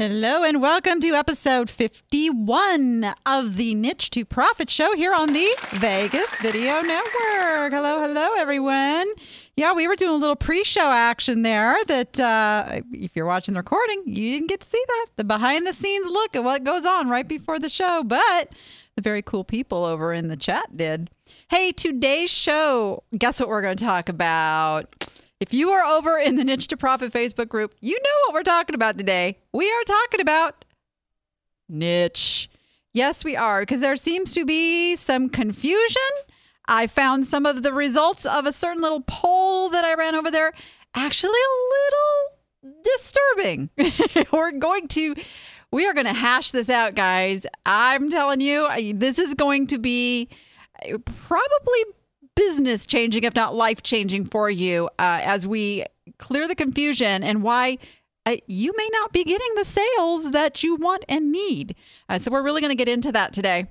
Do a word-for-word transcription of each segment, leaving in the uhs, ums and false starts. Hello and welcome to episode fifty-one of the Niche to Profit show here on the Vegas Video Network. Hello, hello, everyone. Yeah, we were doing a little pre-show action there that uh, if you're watching the recording, you didn't get to see that. The behind-the-scenes look at what goes on right before the show, but the very cool people over in the chat did. Hey, today's show, guess what we're going to talk about? If you are over in the Niche to Profit Facebook group, you know what we're talking about today. We are talking about niche. Yes, we are, because there seems to be some confusion. I found some of the results of a certain little poll that I ran over there actually a little disturbing. We're going to, we are going to hash this out, guys. I'm telling you, this is going to be probably business changing, if not life changing for you, uh, as we clear the confusion and why uh, you may not be getting the sales that you want and need. Uh, so we're really going to get into that today.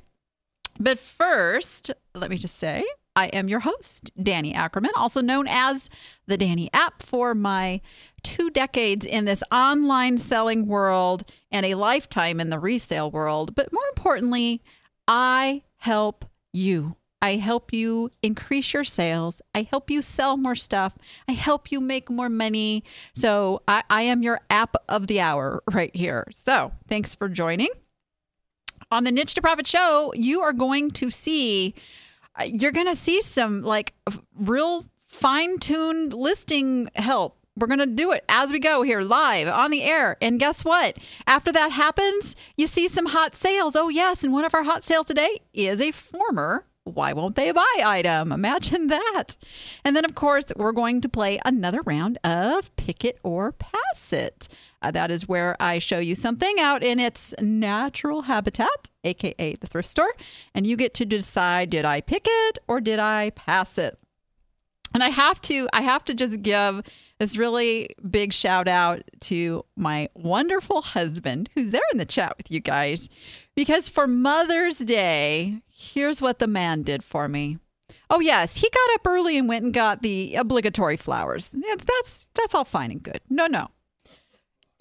But first, let me just say, I am your host, Danny Ackerman, also known as the Danny App, for my two decades in this online selling world and a lifetime in the resale world. But more importantly, I help you. I help you increase your sales. I help you sell more stuff. I help you make more money. So I, I am your app of the hour right here. So thanks for joining. On the Niche to Profit show, you are going to see, you're going to see some like real fine-tuned listing help. We're going to do it as we go here live on the air. And guess what? After that happens, you see some hot sales. Oh, yes. And one of our hot sales today is a former Why Won't They Buy item. Imagine that. And then, of course, we're going to play another round of Pick It or Pass It. Uh, that is where I show you something out in its natural habitat, a k a the thrift store, and you get to decide, did I pick it or did I pass it? And I have to, I have to just give this really big shout out to my wonderful husband, who's there in the chat with you guys, because for Mother's Day, here's what the man did for me. Oh, yes. He got up early and went and got the obligatory flowers. That's that's all fine and good. No, no.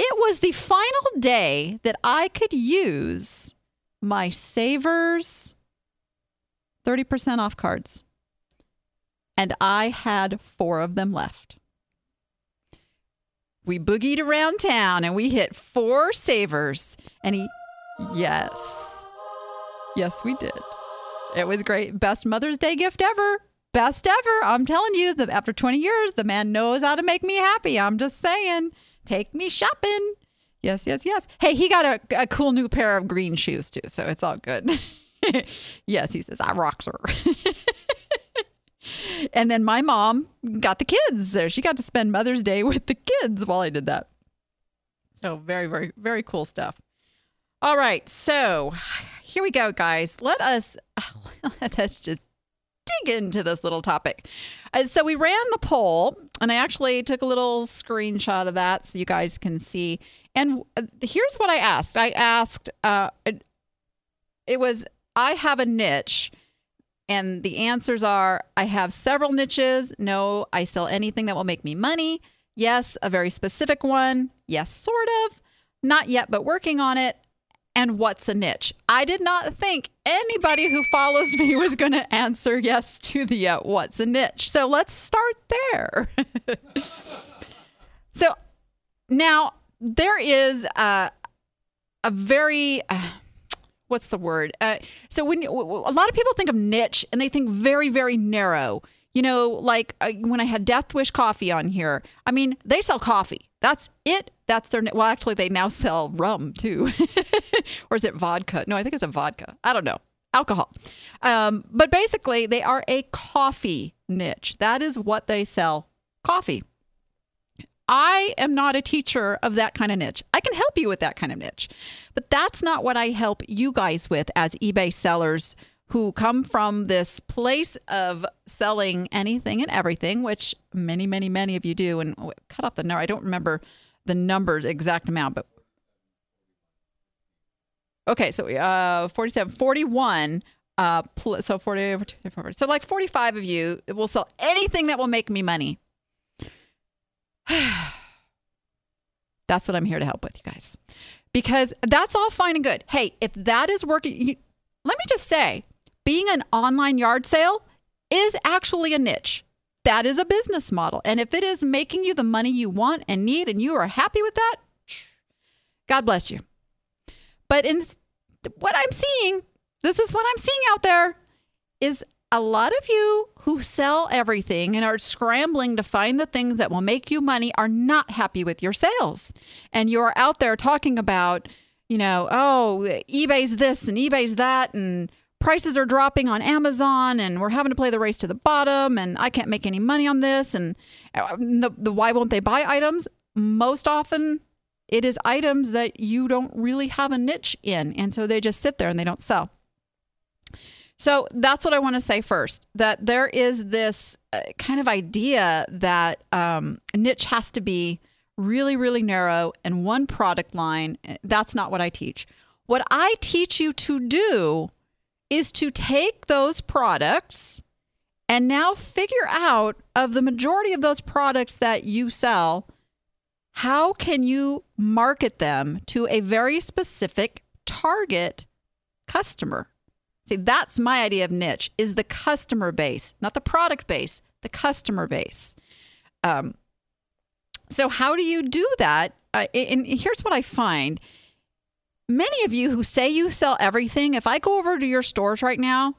It was the final day that I could use my Savers thirty percent off cards. And I had four of them left. We boogied around town and we hit four Savers. And he, yes. Yes, we did. It was great. Best Mother's Day gift ever. Best ever. I'm telling you, the, after twenty years, the man knows how to make me happy. I'm just saying. Take me shopping. Yes, yes, yes. Hey, he got a, a cool new pair of green shoes, too, so it's all good. Yes, he says, I rocks her. And then my mom got the kids. She got to spend Mother's Day with the kids while I did that. So very, very, very cool stuff. All right, so here we go, guys. Let us let us just dig into this little topic. Uh, so we ran the poll, and I actually took a little screenshot of that so you guys can see. And here's what I asked. I asked, uh, it was, I have a niche, and the answers are, I have several niches. No, I sell anything that will make me money. Yes, a very specific one. Yes, sort of. Not yet, but working on it. And what's a niche? I did not think anybody who follows me was going to answer yes to the uh, what's a niche. So let's start there. So now there is uh, a very, uh, what's the word? Uh, so when you, a lot of people think of niche and they think very, very narrow. You know, like uh, when I had Death Wish Coffee on here, I mean, they sell coffee. That's it. That's their, well, actually, they now sell rum, too. Or is it vodka? No, I think it's a vodka. I don't know. Alcohol. Um, but basically, they are a coffee niche. That is what they sell, coffee. I am not a teacher of that kind of niche. I can help you with that kind of niche. But that's not what I help you guys with as eBay sellers who come from this place of selling anything and everything, which many, many, many of you do. And oh, cut off the number. I don't remember the numbers, exact amount, but okay. So, uh, forty-seven, forty-one, uh, pl- so forty, forty, so like forty-five of you will sell anything that will make me money. That's what I'm here to help with, you guys, because that's all fine and good. Hey, if that is working, you, let me just say, being an online yard sale is actually a niche. That is a business model. And if it is making you the money you want and need and you are happy with that, God bless you. But in what I'm seeing, this is what I'm seeing out there, is a lot of you who sell everything and are scrambling to find the things that will make you money are not happy with your sales. And you're out there talking about, you know, oh, eBay's this and eBay's that, and prices are dropping on Amazon, and we're having to play the race to the bottom, and I can't make any money on this, and the, the why won't they buy items. Most often, it is items that you don't really have a niche in, and so they just sit there and they don't sell. So that's what I want to say first, that there is this kind of idea that um, niche has to be really, really narrow and one product line. That's not what I teach. What I teach you to do is to take those products and now figure out, of the majority of those products that you sell, how can you market them to a very specific target customer? See, that's my idea of niche, is the customer base, not the product base, the customer base. Um, so how do you do that? Uh, and here's what I find. Many of you who say you sell everything, if I go over to your stores right now,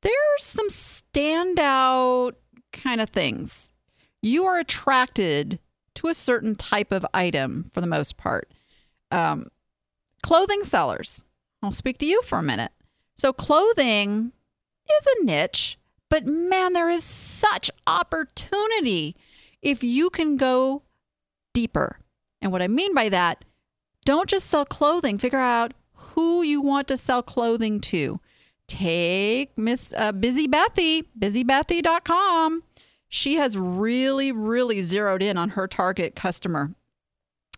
there's some standout kind of things. You are attracted to a certain type of item for the most part. Um, clothing sellers. I'll speak to you for a minute. So clothing is a niche, but man, there is such opportunity if you can go deeper. And what I mean by that, don't just sell clothing. Figure out who you want to sell clothing to. Take Miss uh, Busy Bethy, busy bethy dot com. She has really, really zeroed in on her target customer.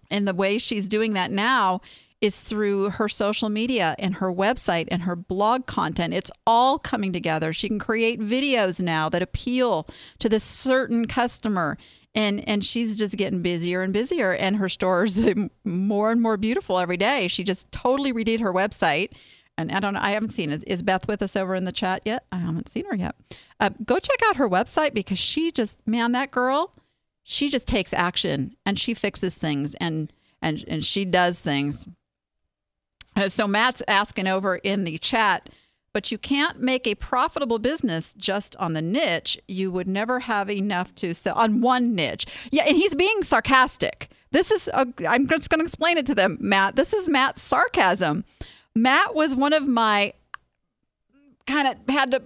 And the way she's doing that now is through her social media and her website and her blog content. It's all coming together. She can create videos now that appeal to this certain customer. And and she's just getting busier and busier, and her store's more and more beautiful every day. She just totally redid her website. And I don't know, I haven't seen it. Is Beth with us over in the chat yet? I haven't seen her yet. Uh, go check out her website, because she just, man, that girl, she just takes action, and she fixes things, and and and she does things. Uh, so Matt's asking over in the chat, but you can't make a profitable business just on the niche. You would never have enough to sell on one niche. Yeah, and he's being sarcastic. This is, a, I'm just going to explain it to them, Matt. This is Matt's sarcasm. Matt was one of my, kind of had to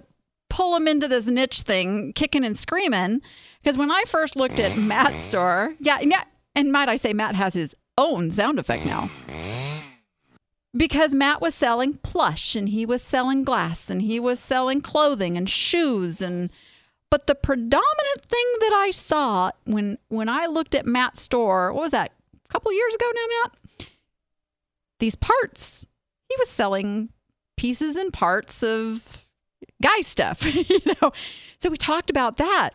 pull him into this niche thing, kicking and screaming. Because when I first looked at Matt's store, yeah, yeah, and might I say Matt has his own sound effect now. Because Matt was selling plush, and he was selling glass, and he was selling clothing and shoes, and but the predominant thing that I saw when when I looked at Matt's store, what was that, a couple years ago now, Matt? These parts. He was selling pieces and parts of guy stuff, you know. So we talked about that.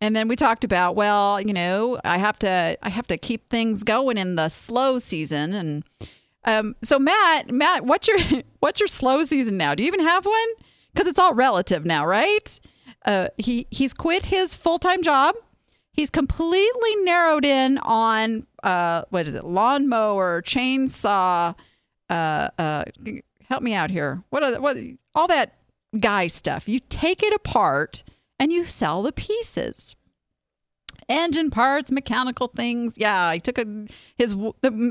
And then we talked about, well, you know, I have to I have to keep things going in the slow season. And Um, so Matt, Matt, what's your what's your slow season now? Do you even have one? Because it's all relative now, right? Uh, he he's quit his full-time job. He's completely narrowed in on uh, what is it? Lawnmower, chainsaw. Uh, uh, help me out here. What are the, what all that guy stuff? You take it apart and you sell the pieces. Engine parts, mechanical things. Yeah, he took a, his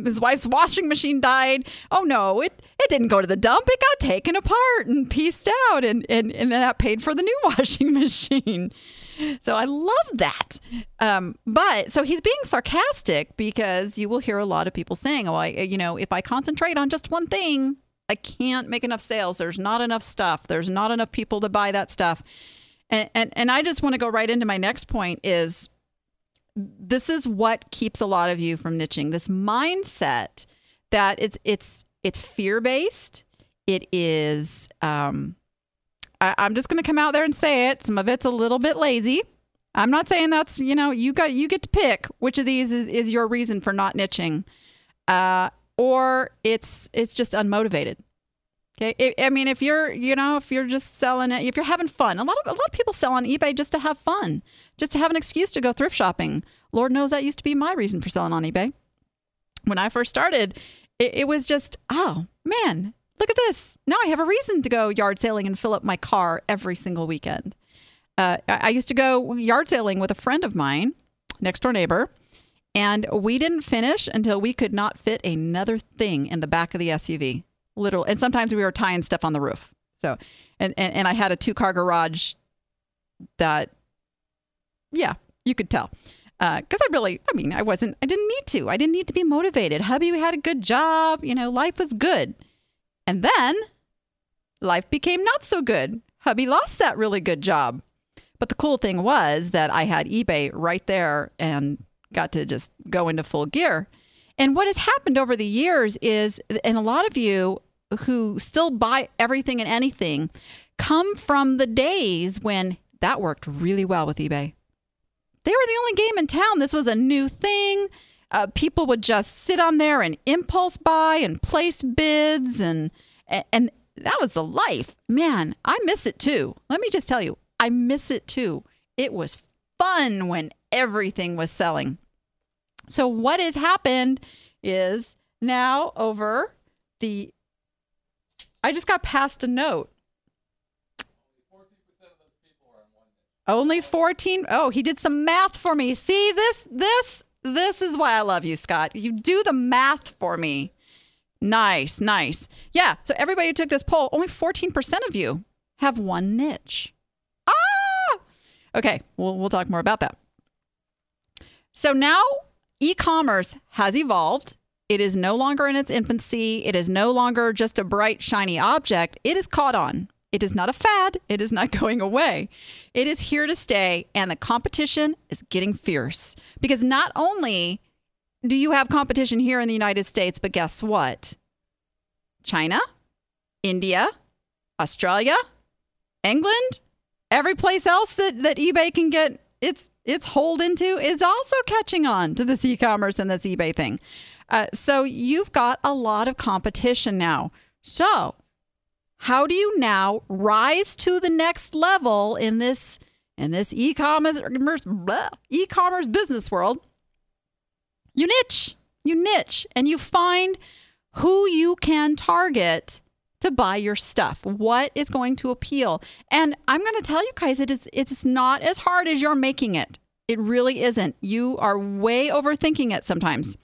his wife's washing machine died. Oh no, it it didn't go to the dump. It got taken apart and pieced out, and and and that paid for the new washing machine. So I love that. Um, but so he's being sarcastic, because you will hear a lot of people saying, "Oh, I, you know, if I concentrate on just one thing, I can't make enough sales. There's not enough stuff. There's not enough people to buy that stuff." And and and I just want to go right into my next point is, this is what keeps a lot of you from niching. This mindset that it's it's it's fear-based. It is, um, I, I'm just going to come out there and say it. Some of it's a little bit lazy. I'm not saying that's, you know, you got you get to pick which of these is, is your reason for not niching. Uh, or it's it's just unmotivated. Okay, I mean, if you're, you know, if you're just selling it, if you're having fun, a lot of a lot of people sell on eBay just to have fun, just to have an excuse to go thrift shopping. Lord knows that used to be my reason for selling on eBay. When I first started, it, it was just, oh man, look at this. Now I have a reason to go yard sailing and fill up my car every single weekend. Uh, I, I used to go yard sailing with a friend of mine, next door neighbor, and we didn't finish until we could not fit another thing in the back of the S U V. Literally. And sometimes we were tying stuff on the roof. So, and, and, and I had a two car garage that, yeah, you could tell. Uh, cause I really, I mean, I wasn't, I didn't need to, I didn't need to be motivated. Hubby had a good job, you know, life was good. And then life became not so good. Hubby lost that really good job. But the cool thing was that I had eBay right there and got to just go into full gear. And what has happened over the years is, and a lot of you who still buy everything and anything come from the days when that worked really well with eBay. They were the only game in town. This was a new thing. Uh, people would just sit on there and impulse buy and place bids. And, and that was the life. Man, I miss it too. Let me just tell you, I miss it too. It was fun when everything was selling. So what has happened is now over the, I just got passed a note. Only fourteen. Oh, he did some math for me. See, this, this, this is why I love you, Scott. You do the math for me. Nice, nice. Yeah. So everybody who took this poll, only fourteen percent of you have one niche. Ah, okay. We'll, we'll talk more about that. So now, e-commerce has evolved. It is no longer in its infancy. It is no longer just a bright, shiny object. It is caught on. It is not a fad. It is not going away. It is here to stay, and the competition is getting fierce. Because not only do you have competition here in the United States, but guess what? China, India, Australia, England, every place else that, that eBay can get its its hold into is also catching on to this e-commerce and this eBay thing. Uh, so you've got a lot of competition now. So how do you now rise to the next level in this in this e-commerce blah, e-commerce business world? You niche, you niche, and you find who you can target to buy your stuff. What is going to appeal? And I'm going to tell you guys, it is, it's not as hard as you're making it. It really isn't. You are way overthinking it sometimes.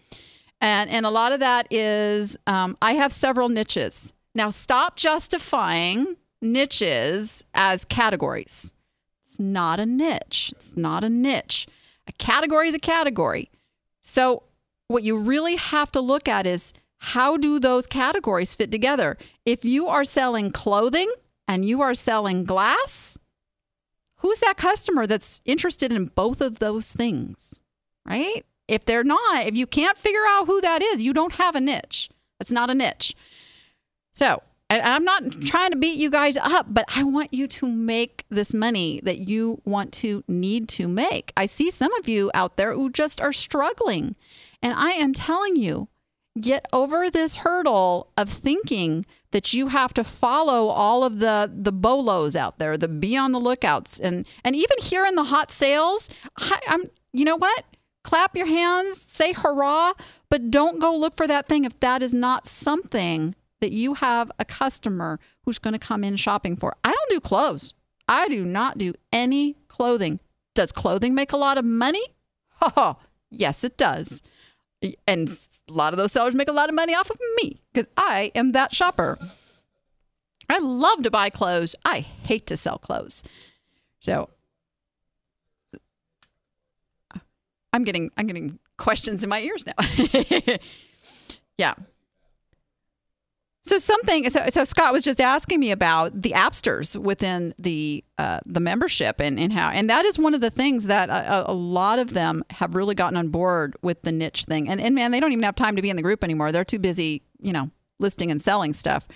And, and a lot of that is, um, I have several niches. Now stop justifying niches as categories. It's not a niche. It's not a niche. A category is a category. So what you really have to look at is, how do those categories fit together? If you are selling clothing and you are selling glass, who's that customer that's interested in both of those things, right? If they're not, if you can't figure out who that is, you don't have a niche. That's not a niche. So, and I'm not trying to beat you guys up, but I want you to make this money that you want to need to make. I see some of you out there who just are struggling. And I am telling you, get over this hurdle of thinking that you have to follow all of the, the B O L Os out there, the be on the lookouts. And, and even here in the hot sales, I, I'm, you know what? Clap your hands, say hurrah, but don't go look for that thing if that is not something that you have a customer who's going to come in shopping for. I don't do clothes. I do not do any clothing. Does clothing make a lot of money? Oh, yes, it does. And a lot of those sellers make a lot of money off of me because I am that shopper. I love to buy clothes. I hate to sell clothes. So I'm getting, I'm getting questions in my ears now. Yeah. So something, so, so Scott was just asking me about the appsters within the, uh, the membership and, and how, and that is one of the things that a, a lot of them have really gotten on board with the niche thing. And, and man, they don't even have time to be in the group anymore. They're too busy, you know, listing and selling stuff.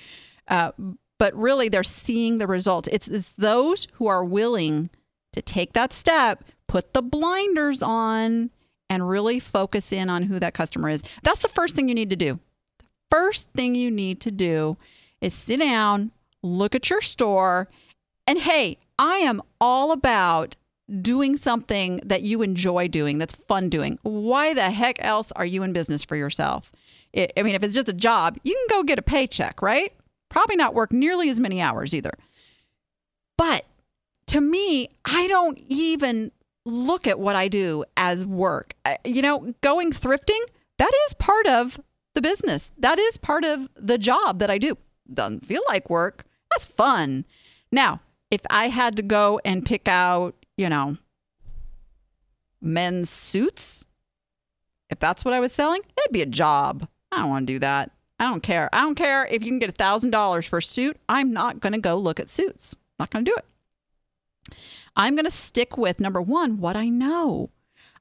Uh, but really they're seeing the results. It's, it's those who are willing to take that step, put the blinders on and really focus in on who that customer is. That's the first thing you need to do. first thing you need to do is sit down, look at your store, and hey, I am all about doing something that you enjoy doing, that's fun doing. Why the heck else are you in business for yourself? It, I mean, if it's just a job, you can go get a paycheck, right? Probably not work nearly as many hours either. But to me, I don't even look at what I do as work. I, you know, going thrifting, that is part of the business. That is part of the job that I do. Doesn't feel like work. That's fun. Now, if I had to go and pick out, you know, men's suits, if that's what I was selling, it'd be a job. I don't want to do that. I don't care. I don't care if you can get a thousand dollars for a suit. I'm not going to go look at suits. I'm not going to do it. I'm going to stick with, number one, what I know.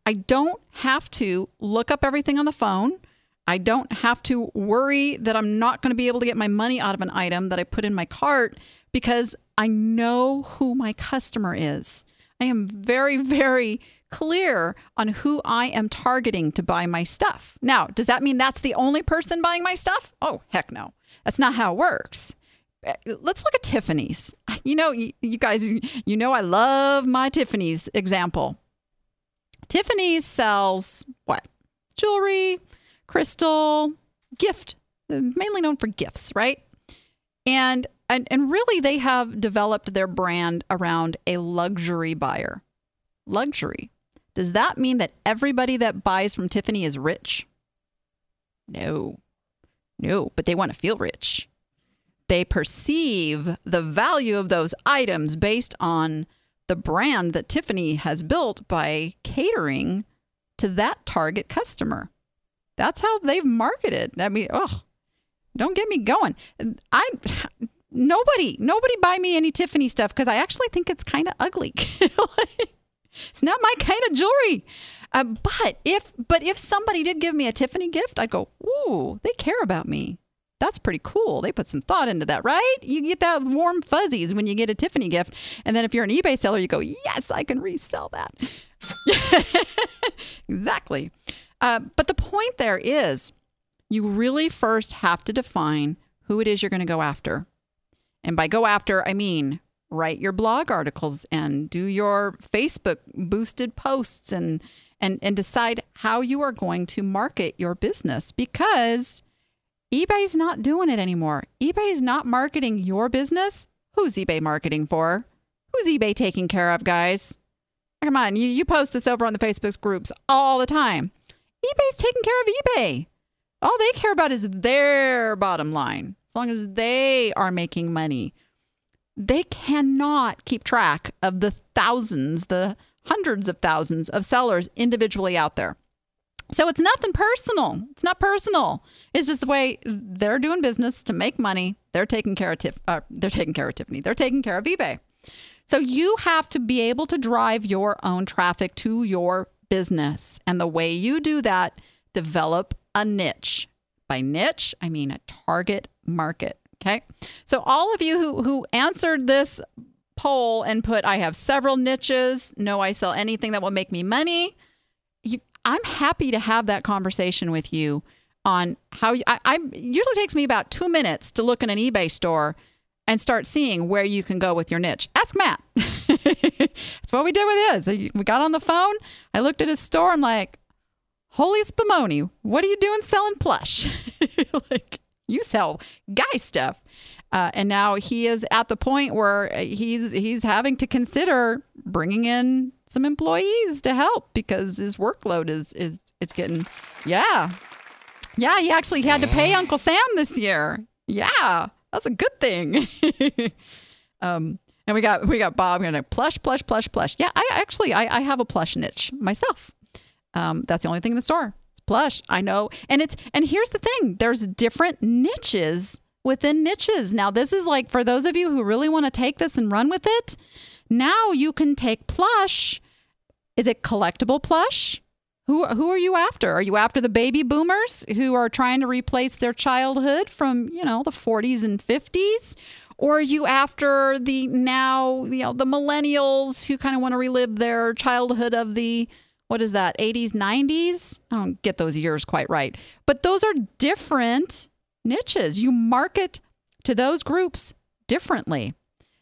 I don't have to look up everything on the phone. I don't have to worry that I'm not going to be able to get my money out of an item that I put in my cart because I know who my customer is. I am very, very clear on who I am targeting to buy my stuff. Now, does that mean that's the only person buying my stuff? Oh, heck no. That's not how it works. Let's look at Tiffany's. You know, you, you guys, you know I love my Tiffany's example. Tiffany's sells what? Jewelry, crystal, gift, mainly known for gifts, right? And And, and really, they have developed their brand around a luxury buyer. Luxury. Does that mean that everybody that buys from Tiffany is rich? No. No, but they want to feel rich. They perceive the value of those items based on the brand that Tiffany has built by catering to that target customer. That's how they've marketed. I mean, oh, don't get me going. I... Nobody, nobody buy me any Tiffany stuff because I actually think it's kind of ugly. It's not my kind of jewelry. Uh, but if but if somebody did give me a Tiffany gift, I'd go, ooh, they care about me. That's pretty cool. They put some thought into that, right? You get that warm fuzzies when you get a Tiffany gift. And then if you're an eBay seller, you go, yes, I can resell that. Exactly. Uh, but the point there is you really first have to define who it is you're going to go after. And by go after, I mean write your blog articles and do your Facebook boosted posts and and and decide how you are going to market your business because eBay's not doing it anymore. eBay's not marketing your business. Who's eBay marketing for? Who's eBay taking care of, guys? Come on, you, you post this over on the Facebook groups all the time. eBay's taking care of eBay. All they care about is their bottom line. As long as they are making money, they cannot keep track of the thousands, the hundreds of thousands of sellers individually out there. So it's nothing personal. It's not personal. It's just the way they're doing business to make money. They're taking care of Tiff, uh, they're taking care of Tiffany. They're taking care of eBay. So you have to be able to drive your own traffic to your business. And the way you do that, develop a niche. By niche, I mean a target market. Okay. So all of you who, who answered this poll and put, I have several niches. No, I sell anything that will make me money. You, I'm happy to have that conversation with you on how you, I, I usually takes me about two minutes to look in an eBay store and start seeing where you can go with your niche. Ask Matt. That's what we did with his. We got on the phone. I looked at his store. I'm like, holy spumoni, what are you doing selling plush? Like, you sell guy stuff. Uh, and now he is at the point where he's he's having to consider bringing in some employees to help because his workload is is it's getting, yeah. Yeah, he actually had to pay Uncle Sam this year. Yeah, that's a good thing. um, and we got we got Bob going to plush, plush, plush, plush. Yeah, I actually, I, I have a plush niche myself. Um, that's the only thing in the store. Plush, I know. And it's and here's the thing. There's different niches within niches. Now, this is like for those of you who really want to take this and run with it. Now you can take plush. Is it collectible plush? Who who are you after? Are you after the baby boomers who are trying to replace their childhood from, you know, the forties and fifties? Or are you after the now, you know, the millennials who kind of want to relive their childhood of the what is that, eighties, nineties? I don't get those years quite right. But those are different niches. You market to those groups differently.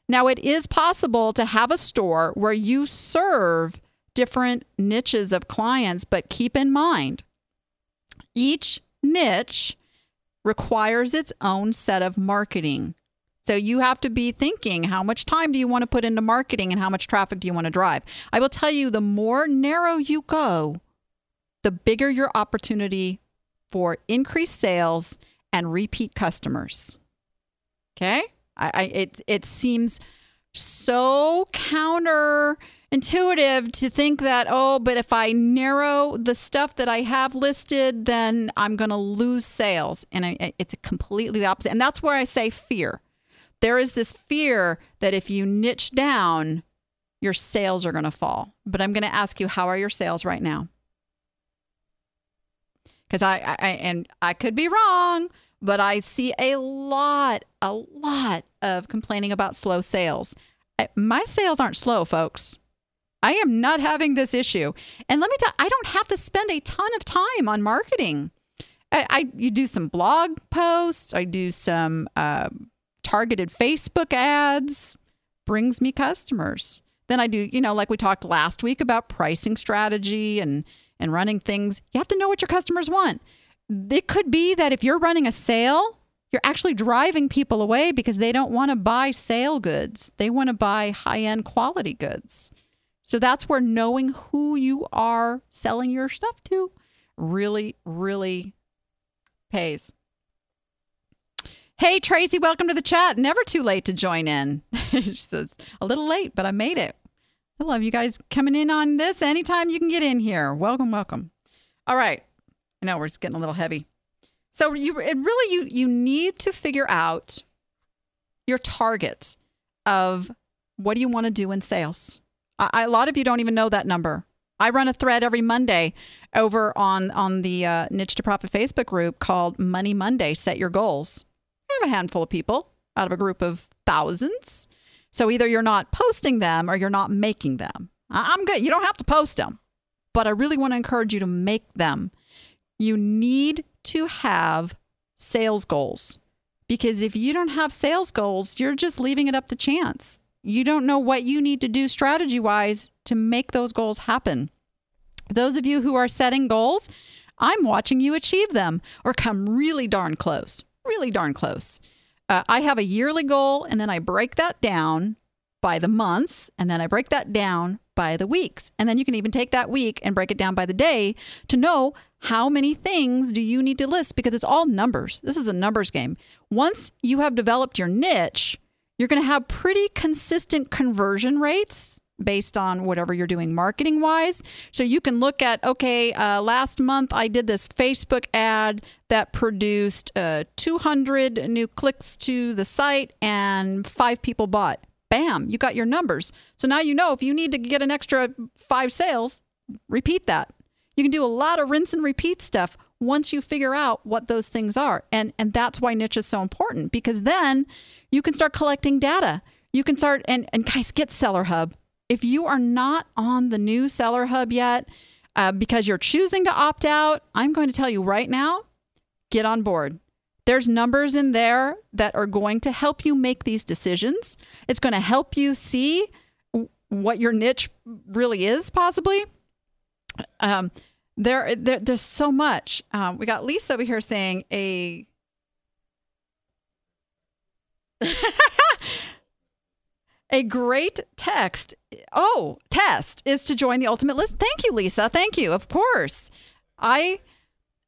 Now, it is possible to have a store where you serve different niches of clients, but keep in mind, each niche requires its own set of marketing. So you have to be thinking, how much time do you want to put into marketing and how much traffic do you want to drive? I will tell you, the more narrow you go, the bigger your opportunity for increased sales and repeat customers. Okay? I, I it it seems so counterintuitive to think that, oh, but if I narrow the stuff that I have listed, then I'm going to lose sales. And I, it's completely the opposite. And that's where I say fear. There is this fear that if you niche down, your sales are going to fall. But I'm going to ask you, how are your sales right now? Because I, I, and I could be wrong, but I see a lot, a lot of complaining about slow sales. I, my sales aren't slow, folks. I am not having this issue. And let me tell you, I don't have to spend a ton of time on marketing. I, I you do some blog posts. I do some uh, targeted Facebook ads. Brings me customers. Then I do, you know, like we talked last week about pricing strategy and and running things. You have to know what your customers want. It could be that if you're running a sale, you're actually driving people away because they don't want to buy sale goods. They want to buy high-end quality goods. So that's where knowing who you are selling your stuff to really, really pays. Hey, Tracy, welcome to the chat. Never too late to join in. She says, a little late, but I made it. I love you guys coming in on this. Anytime you can get in here. Welcome, welcome. All right. I know we're just getting a little heavy. So you it really you you need to figure out your target of what do you want to do in sales. I, I, a lot of you don't even know that number. I run a thread every Monday over on on the uh, Niche to Profit Facebook group called Money Monday. Set your goals. I have a handful of people out of a group of thousands. So either you're not posting them or you're not making them. I'm good. You don't have to post them, but I really want to encourage you to make them. You need to have sales goals, because if you don't have sales goals, you're just leaving it up to chance. You don't know what you need to do strategy-wise to make those goals happen. Those of you who are setting goals, I'm watching you achieve them or come really darn close, really darn close. Uh, I have a yearly goal, and then I break that down by the months, and then I break that down by the weeks. And then you can even take that week and break it down by the day to know how many things do you need to list, because it's all numbers. This is a numbers game. Once you have developed your niche, you're going to have pretty consistent conversion rates based on whatever you're doing marketing-wise. So you can look at, okay, uh, last month I did this Facebook ad that produced uh, two hundred new clicks to the site and five people bought. Bam, you got your numbers. So now you know if you need to get an extra five sales, repeat that. You can do a lot of rinse and repeat stuff once you figure out what those things are. And, and that's why niche is so important, because then you can start collecting data. You can start, and, and guys, get Seller Hub. If you are not on the new Seller Hub yet, uh, because you're choosing to opt out, I'm going to tell you right now, get on board. There's numbers in there that are going to help you make these decisions. It's going to help you see what your niche really is, possibly. Um, there, there, there's so much. Um, we got Lisa over here saying a... A great text, oh, test is to join the Ultimate List. Thank you, Lisa. Thank you. Of course. I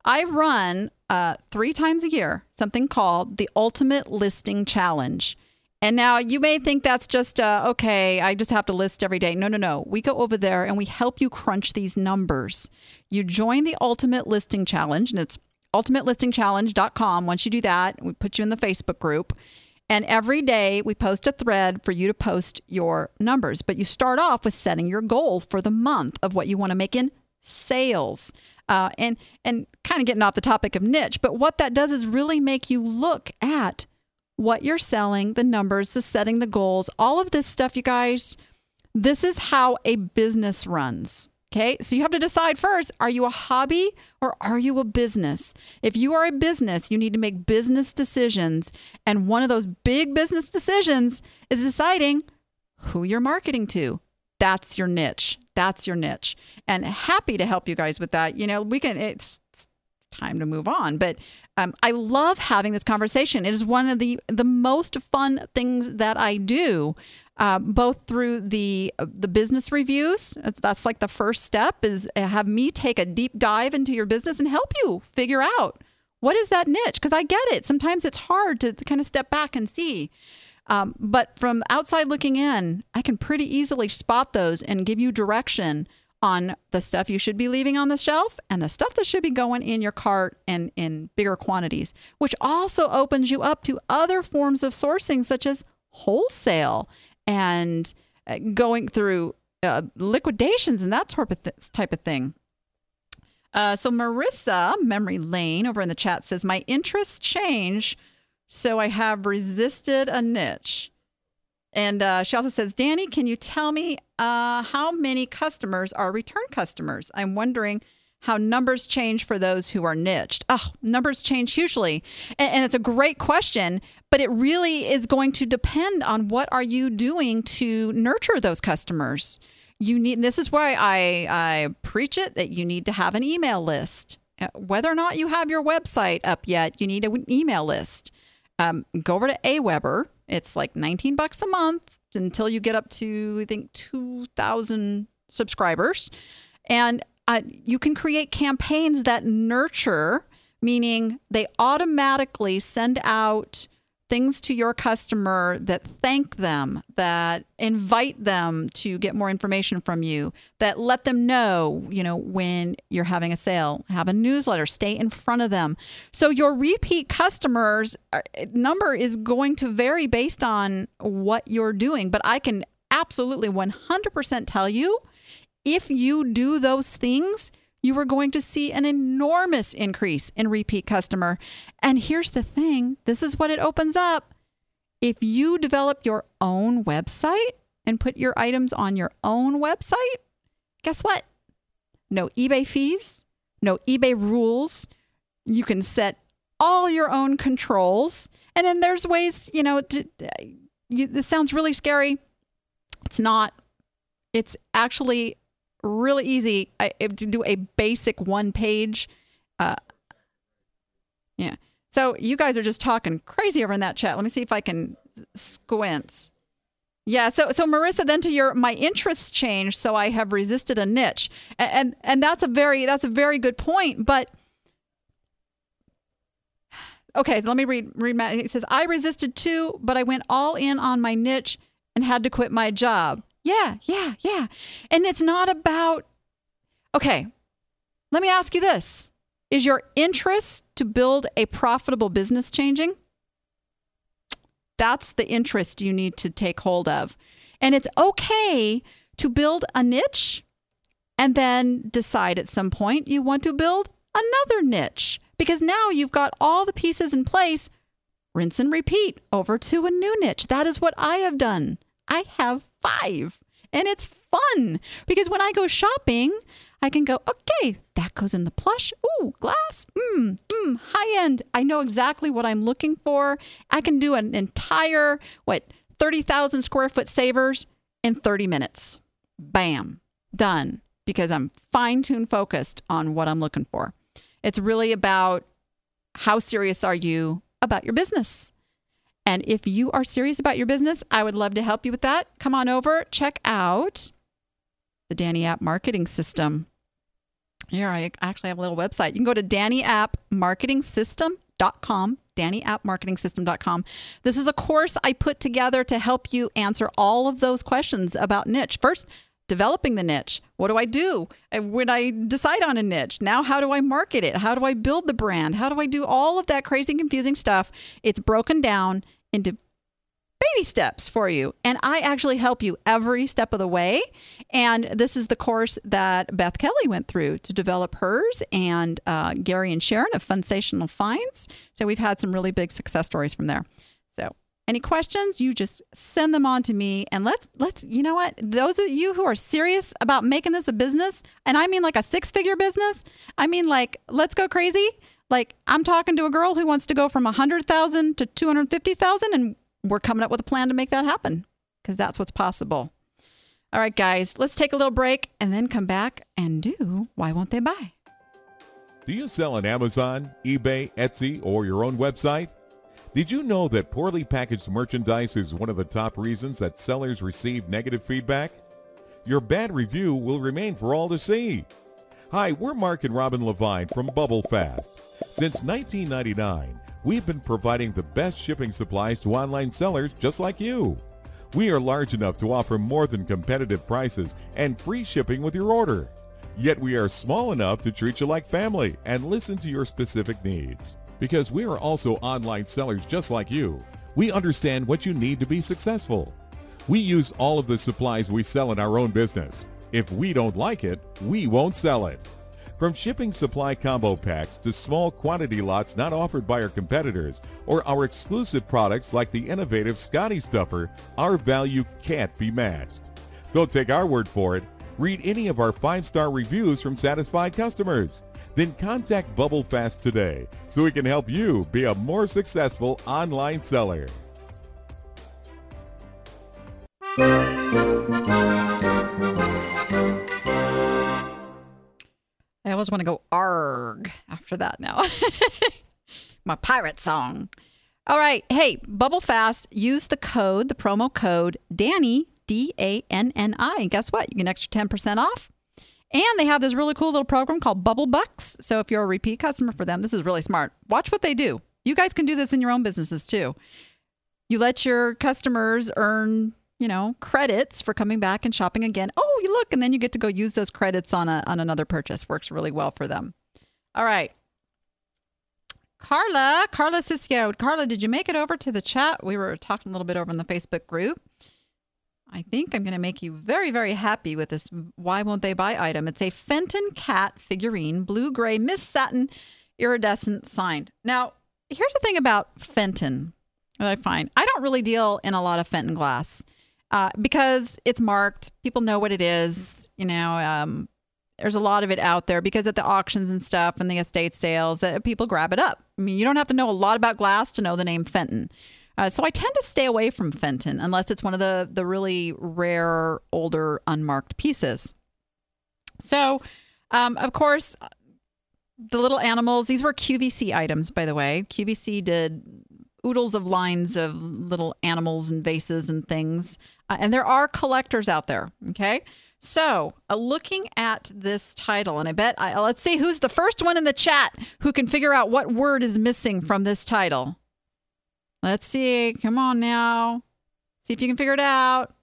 I run uh, three times a year something called the Ultimate Listing Challenge. And now you may think that's just, uh, okay, I just have to list every day. No, no, no. We go over there and we help you crunch these numbers. You join the Ultimate Listing Challenge, and it's ultimate listing challenge dot com. Once you do that, we put you in the Facebook group. And every day we post a thread for you to post your numbers. But you start off with setting your goal for the month of what you want to make in sales. Uh, and and kind of getting off the topic of niche. But what that does is really make you look at what you're selling, the numbers, the setting, the goals, all of this stuff, you guys. This is how a business runs. Okay, so you have to decide first, are you a hobby or are you a business? If you are a business, you need to make business decisions. And one of those big business decisions is deciding who you're marketing to. That's your niche. That's your niche. And happy to help you guys with that. You know, we can, it's, it's time to move on. But um, I love having this conversation. It is one of the, the most fun things that I do. Uh, both through the uh, the business reviews, that's, that's like the first step, is have me take a deep dive into your business and help you figure out what is that niche, because I get it. Sometimes it's hard to kind of step back and see. Um, but from outside looking in, I can pretty easily spot those and give you direction on the stuff you should be leaving on the shelf and the stuff that should be going in your cart and in bigger quantities, which also opens you up to other forms of sourcing, such as wholesale and going through uh, liquidations and that type of, th- type of thing. Uh, so Marissa, Memory Lane, over in the chat says, my interests change, so I have resisted a niche. And uh, she also says, Danny, can you tell me uh, how many customers are return customers? I'm wondering how numbers change for those who are niched. Oh, numbers change hugely. And, and it's a great question, but it really is going to depend on what are you doing to nurture those customers. You need, this is why I, I preach it, that you need to have an email list. Whether or not you have your website up yet, you need an email list. Um, go over to AWeber. It's like nineteen bucks a month until you get up to, I think, two thousand subscribers. And Uh, you can create campaigns that nurture, meaning they automatically send out things to your customer that thank them, that invite them to get more information from you, that let them know, you know, when you're having a sale. Have a newsletter, stay in front of them. So your repeat customers number is going to vary based on what you're doing, but I can absolutely one hundred percent tell you, if you do those things, you are going to see an enormous increase in repeat customer. And here's the thing. This is what it opens up. If you develop your own website and put your items on your own website, guess what? No eBay fees, no eBay rules. You can set all your own controls. And then there's ways, you know, to, you, this sounds really scary. It's not. It's actually really easy I, to do a basic one page. Uh, yeah. So you guys are just talking crazy over in that chat. Let me see if I can squint. Yeah. So, so Marissa, then to your, my interests change, so I have resisted a niche, and, and, and that's a very, that's a very good point. But okay, let me read, read Matt. He says, I resisted too, but I went all in on my niche and had to quit my job. Yeah, yeah, yeah. And it's not about, okay, let me ask you this. Is your interest to build a profitable business changing? That's the interest you need to take hold of. And it's okay to build a niche and then decide at some point you want to build another niche, because now you've got all the pieces in place. Rinse and repeat over to a new niche. That is what I have done. I have five, and it's fun because when I go shopping, I can go, okay, that goes in the plush. Ooh, glass, mm, mm, high end. I know exactly what I'm looking for. I can do an entire, what, thirty thousand square foot Savers in thirty minutes. Bam, done, because I'm fine-tuned focused on what I'm looking for. It's really about how serious are you about your business? And if you are serious about your business, I would love to help you with that. Come on over, check out the Danny App Marketing System. Here, I actually have a little website. You can go to Danny App Marketing System dot com, Danny App Marketing System dot com. This is a course I put together to help you answer all of those questions about niche. First, developing the niche. What do I do when I decide on a niche? Now, how do I market it? How do I build the brand? How do I do all of that crazy, confusing stuff? It's broken down into baby steps for you. And I actually help you every step of the way. And this is the course that Beth Kelly went through to develop hers, and uh, Gary and Sharon of Funsational Finds. So we've had some really big success stories from there. So Any questions, you just send them on to me. And let's, let's, you know what? Those of you who are serious about making this a business, and I mean like a six-figure business, I mean like, let's go crazy. Like, I'm talking to a girl who wants to go from one hundred thousand to two hundred fifty thousand, and we're coming up with a plan to make that happen, because that's what's possible. All right, guys, let's take a little break and then come back and do Why Won't They Buy? Do you sell on Amazon, eBay, Etsy, or your own website? Did you know that poorly packaged merchandise is one of the top reasons that sellers receive negative feedback? Your bad review will remain for all to see. Hi, we're Mark and Robin Levine from BubbleFast. Since nineteen ninety-nine, we've been providing the best shipping supplies to online sellers just like you. We are large enough to offer more than competitive prices and free shipping with your order. Yet we are small enough to treat you like family and listen to your specific needs. Because we are also online sellers just like you, we understand what you need to be successful. We use all of the supplies we sell in our own business. If we don't like it, we won't sell it. From shipping supply combo packs to small quantity lots not offered by our competitors, or our exclusive products like the innovative Scotty Stuffer, our value can't be matched. Don't take our word for it. Read any of our five-star reviews from satisfied customers. Then contact BubbleFast today so we can help you be a more successful online seller. I always want to go arg after that now. My pirate song. All right. Hey, BubbleFast, use the code, the promo code Danny, D A N N I. And guess what? You get an extra ten percent off. And they have this really cool little program called Bubble Bucks. So if you're a repeat customer for them, this is really smart. Watch what they do. You guys can do this in your own businesses too. You let your customers earn, you know, credits for coming back and shopping again. Oh, you look, and then you get to go use those credits on a on another purchase. Works really well for them. All right. Carla, Carla Ciccio. Carla, did you make it over to the chat? We were talking a little bit over in the Facebook group. I think I'm going to make you very, very happy with this Why Won't They Buy item. It's a Fenton cat figurine, blue-gray, mist satin, iridescent, signed. Now, here's the thing about Fenton that I find. I don't really deal in a lot of Fenton glass uh, because it's marked. People know what it is. You know, um, there's a lot of it out there because at the auctions and stuff and the estate sales, uh, people grab it up. I mean, you don't have to know a lot about glass to know the name Fenton. Uh, so I tend to stay away from Fenton unless it's one of the, the really rare, older, unmarked pieces. So, um, of course, the little animals, these were Q V C items, by the way. Q V C did oodles of lines of little animals and vases and things. Uh, and there are collectors out there, okay? So uh, looking at this title, and I bet, I, let's see who's the first one in the chat who can figure out what word is missing from this title. Let's see. Come on now. See if you can figure it out.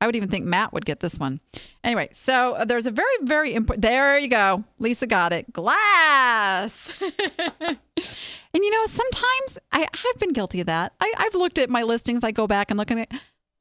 I would even think Matt would get this one. Anyway, so there's a very, very important... There you go. Lisa got it. Glass. And you know, sometimes I, I've been guilty of that. I, I've looked at my listings. I go back and look at it.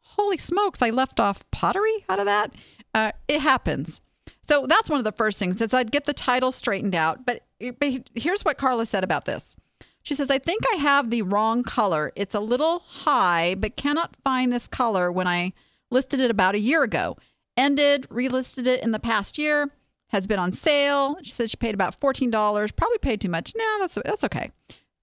Holy smokes, I left off pottery out of that. Uh, it happens. So that's one of the first things is I'd get the title straightened out. But, but here's what Carla said about this. She says, I think I have the wrong color. It's a little high, but cannot find this color when I listed it about a year ago. Ended, relisted it in the past year, has been on sale. She said she paid about fourteen dollars, probably paid too much. No, that's that's okay.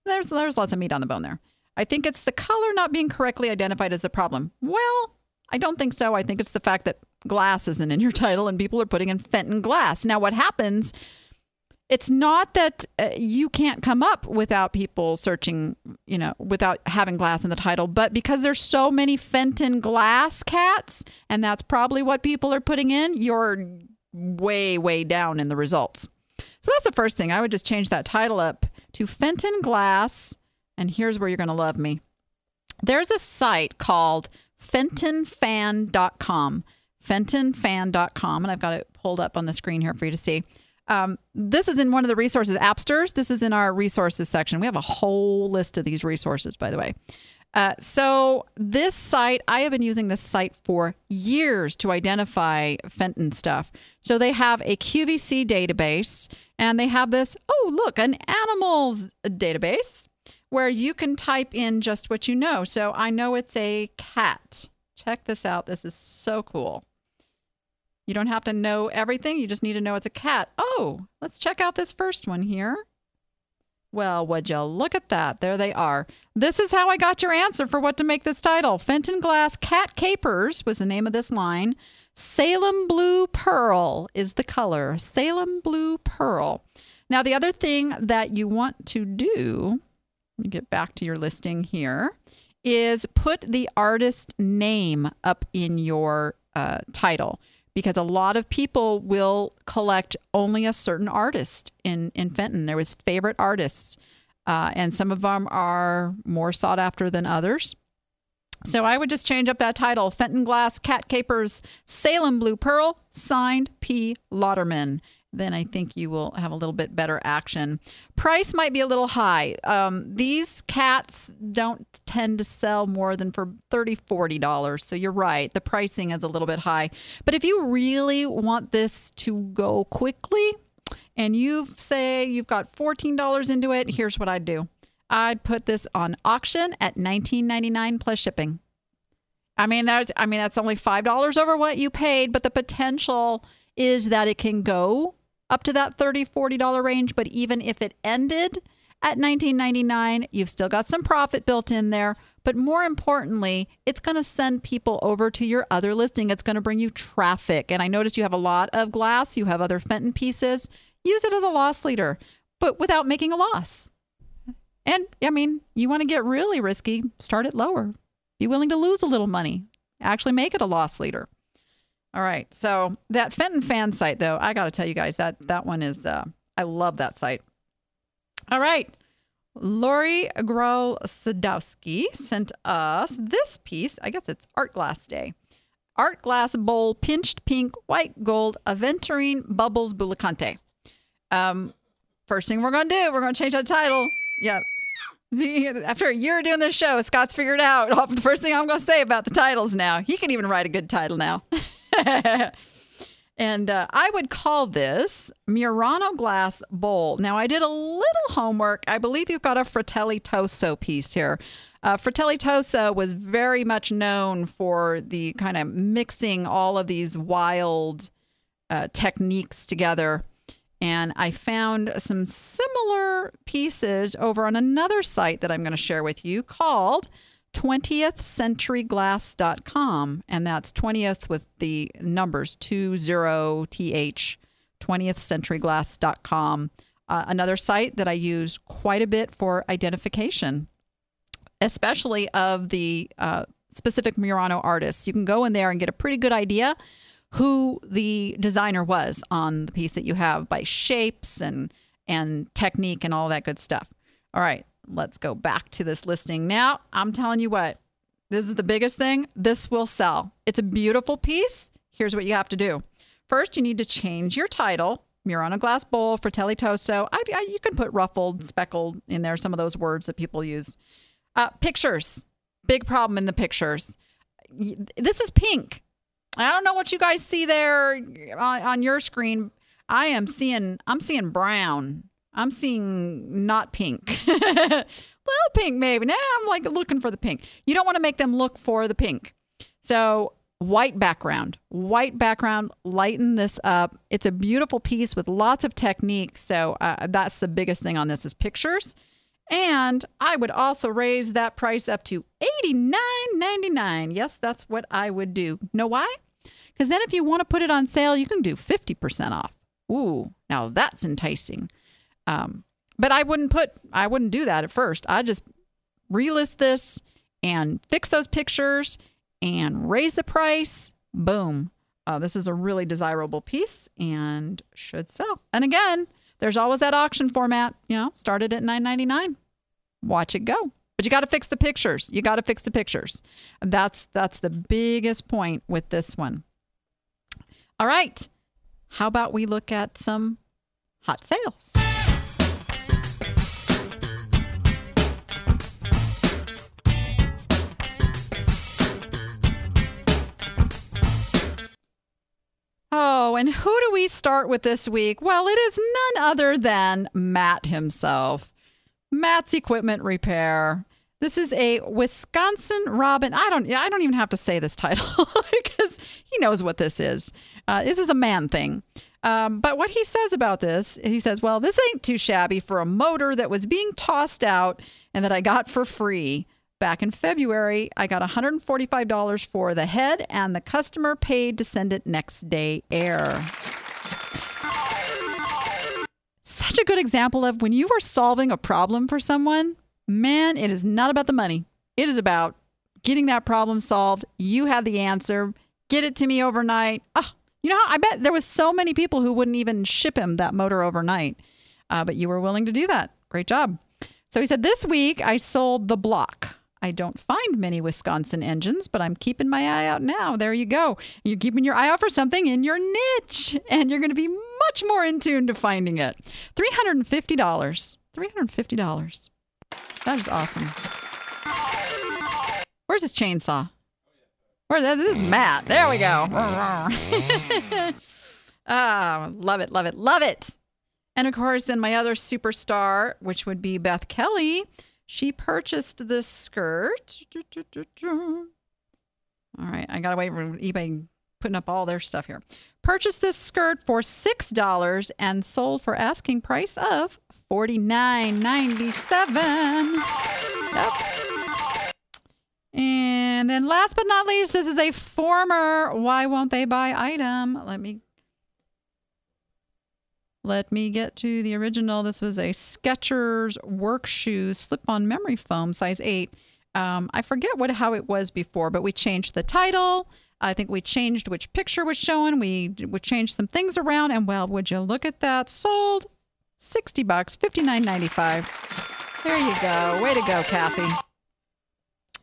There's, there's lots of meat on the bone there. I think it's the color not being correctly identified as the problem. Well, I don't think so. I think it's the fact that glass isn't in your title and people are putting in Fenton glass. Now, what happens... It's not that uh, you can't come up without people searching, you know, without having glass in the title, but because there's so many Fenton glass cats, and that's probably what people are putting in, you're way, way down in the results. So that's the first thing. I would just change that title up to Fenton Glass, and here's where you're going to love me. There's a site called Fenton Fan dot com, Fenton Fan dot com, and I've got it pulled up on the screen here for you to see. Um, this is in one of the resources, Appsters. This is in our resources section. We have a whole list of these resources, by the way. Uh, so this site, I have been using this site for years to identify Fenton stuff. So they have a Q V C database, and they have this, oh, look, an animals database, where you can type in just what you know. So I know it's a cat. Check this out. This is so cool. You don't have to know everything. You just need to know it's a cat. Oh, let's check out this first one here. Well, would you look at that? There they are. This is how I got your answer for what to make this title. Fenton Glass Cat Capers was the name of this line. Salem Blue Pearl is the color. Salem Blue Pearl. Now, the other thing that you want to do, let me get back to your listing here, is put the artist name up in your uh, title, because a lot of people will collect only a certain artist. In, in Fenton, there was favorite artists, uh, and some of them are more sought after than others. So I would just change up that title, Fenton Glass Cat Capers, Salem Blue Pearl, signed P. Lauterman. Then I think you will have a little bit better action. Price might be a little high. Um, these cats don't tend to sell more than for thirty dollars, forty dollars. So you're right. The pricing is a little bit high. But if you really want this to go quickly and you say you've got fourteen dollars into it, here's what I'd do. I'd put this on auction at nineteen ninety-nine plus shipping. I mean, that's, I mean, that's only five dollars over what you paid, but the potential is that it can go up to that thirty dollars, forty dollars range. But even if it ended at nineteen ninety-nine, you've still got some profit built in there. But more importantly, it's going to send people over to your other listing. It's going to bring you traffic. And I noticed you have a lot of glass. You have other Fenton pieces. Use it as a loss leader, but without making a loss. And I mean, you want to get really risky, start it lower. Be willing to lose a little money. Actually make it a loss leader. All right. So that Fenton fan site, though, I got to tell you guys that that one is, uh, I love that site. All right. Lori Grol-Sadowski sent us this piece. I guess it's Art Glass Day. Art Glass Bowl, Pinched Pink, White Gold, Aventurine, Bubbles, Bulacante. Um, first thing we're going to do, we're going to change that title. Yeah. After a year of doing this show, Scott's figured out the first thing I'm going to say about the titles now. He can even write a good title now. And uh, I would call this Murano Glass Bowl. Now, I did a little homework. I believe you've got a Fratelli Toso piece here. Uh, Fratelli Toso was very much known for the kind of mixing all of these wild uh, techniques together. And I found some similar pieces over on another site that I'm going to share with you called twentieth century glass dot com. And that's twentieth with the numbers, two zero T H, twentieth century glass dot com. Uh, another site that I use quite a bit for identification, especially of the uh, specific Murano artists. You can go in there and get a pretty good idea who the designer was on the piece that you have by shapes and and technique and all that good stuff. All right, let's go back to this listing now. I'm telling you what, this is the biggest thing. This will sell. It's a beautiful piece. Here's what you have to do. First, you need to change your title. Murano Glass Bowl, Fratelli Toso. I, I, you can put ruffled, speckled in there, some of those words that people use. Uh, pictures. Big problem in the pictures. This is pink. I don't know what you guys see there on, on your screen. I am seeing, I'm seeing brown. I'm seeing not pink. Little pink maybe. Now I'm like looking for the pink. You don't want to make them look for the pink. So white background. White background. Lighten this up. It's a beautiful piece with lots of technique. So uh, that's the biggest thing on this is pictures. And I would also raise that price up to eighty-nine ninety-nine. Yes, that's what I would do. Know why? Because then if you want to put it on sale, you can do fifty percent off. Ooh, now that's enticing. Um, but I wouldn't put, I wouldn't do that at first. I'd just relist this and fix those pictures and raise the price. Boom. Uh, this is a really desirable piece and should sell. And again, there's always that auction format, you know, started at nine ninety-nine. Watch it go. But you got to fix the pictures. You got to fix the pictures. That's that's the biggest point with this one. All right. How about we look at some hot sales? Oh, and who do we start with this week? Well, it is none other than Matt himself. Matt's Equipment Repair. This is a Wisconsin Robin. I don't I don't even have to say this title because he knows what this is. Uh, this is a man thing. Um, but what he says about this, he says, well, this ain't too shabby for a motor that was being tossed out and that I got for free. Back in February, I got one hundred forty-five dollars for the head, and the customer paid to send it next day air. Such a good example of when you are solving a problem for someone, man, it is not about the money. It is about getting that problem solved. You had the answer. Get it to me overnight. Oh, you know, how I bet there was so many people who wouldn't even ship him that motor overnight, uh, but you were willing to do that. Great job. So he said, this week I sold the block. I don't find many Wisconsin engines, but I'm keeping my eye out now. There you go. You're keeping your eye out for something in your niche, and you're going to be much more in tune to finding it. three hundred fifty dollars. three hundred fifty dollars. That is awesome. Where's his chainsaw? Where, this is Matt. There we go. Oh, love it, love it, love it. And of course, then my other superstar, which would be Beth Kelly. She purchased this skirt. All right, I got to wait for eBay putting up all their stuff here. Purchased this skirt for six dollars and sold for asking price of forty-nine ninety-seven. Yep. And then last but not least, this is a former Why Won't They Buy item. Let me Let me get to the original. This was a Skechers work shoe slip-on memory foam, size eight. Um, I forget what how it was before, but we changed the title. I think we changed which picture was shown. We, we changed some things around, and well, would you look at that? Sold sixty bucks, fifty-nine ninety-five. There you go. Way to go, Kathy.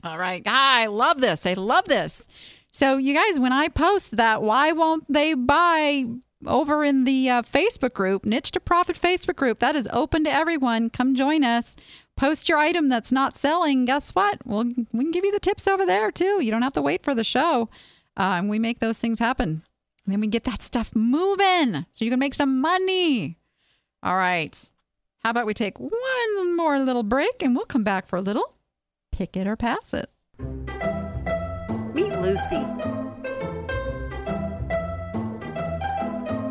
All right. I love this. I love this. So you guys, when I post that, why won't they buy... over in the uh, Facebook group, Niche to Profit Facebook group. That is open to everyone. Come join us. Post your item that's not selling. Guess what? We'll, we can give you the tips over there, too. You don't have to wait for the show. Uh, and we make those things happen. And then we get that stuff moving so you can make some money. All right. How about we take one more little break, and we'll come back for a little Pick It or Pass It. Meet Lucy.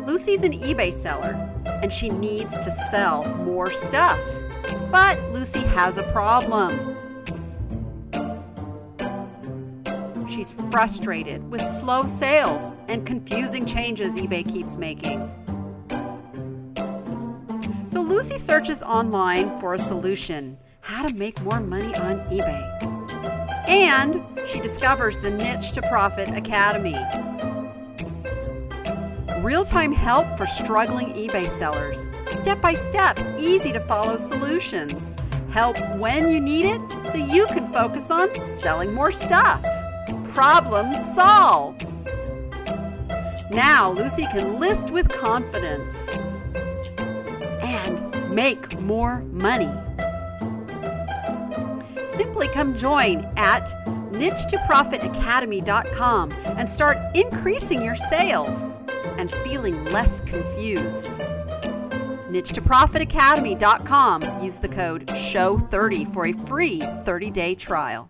Lucy's an eBay seller, and she needs to sell more stuff. But Lucy has a problem. She's frustrated with slow sales and confusing changes eBay keeps making. So Lucy searches online for a solution, how to make more money on eBay. And she discovers the Niche to Profit Academy. Real-time help for struggling eBay sellers. Step-by-step, easy-to-follow solutions. Help when you need it so you can focus on selling more stuff. Problem solved! Now Lucy can list with confidence and make more money. Simply come join at niche to profit academy dot com and start increasing your sales and feeling less confused. niche to profit academy dot com. Use the code show thirty for a free thirty-day trial.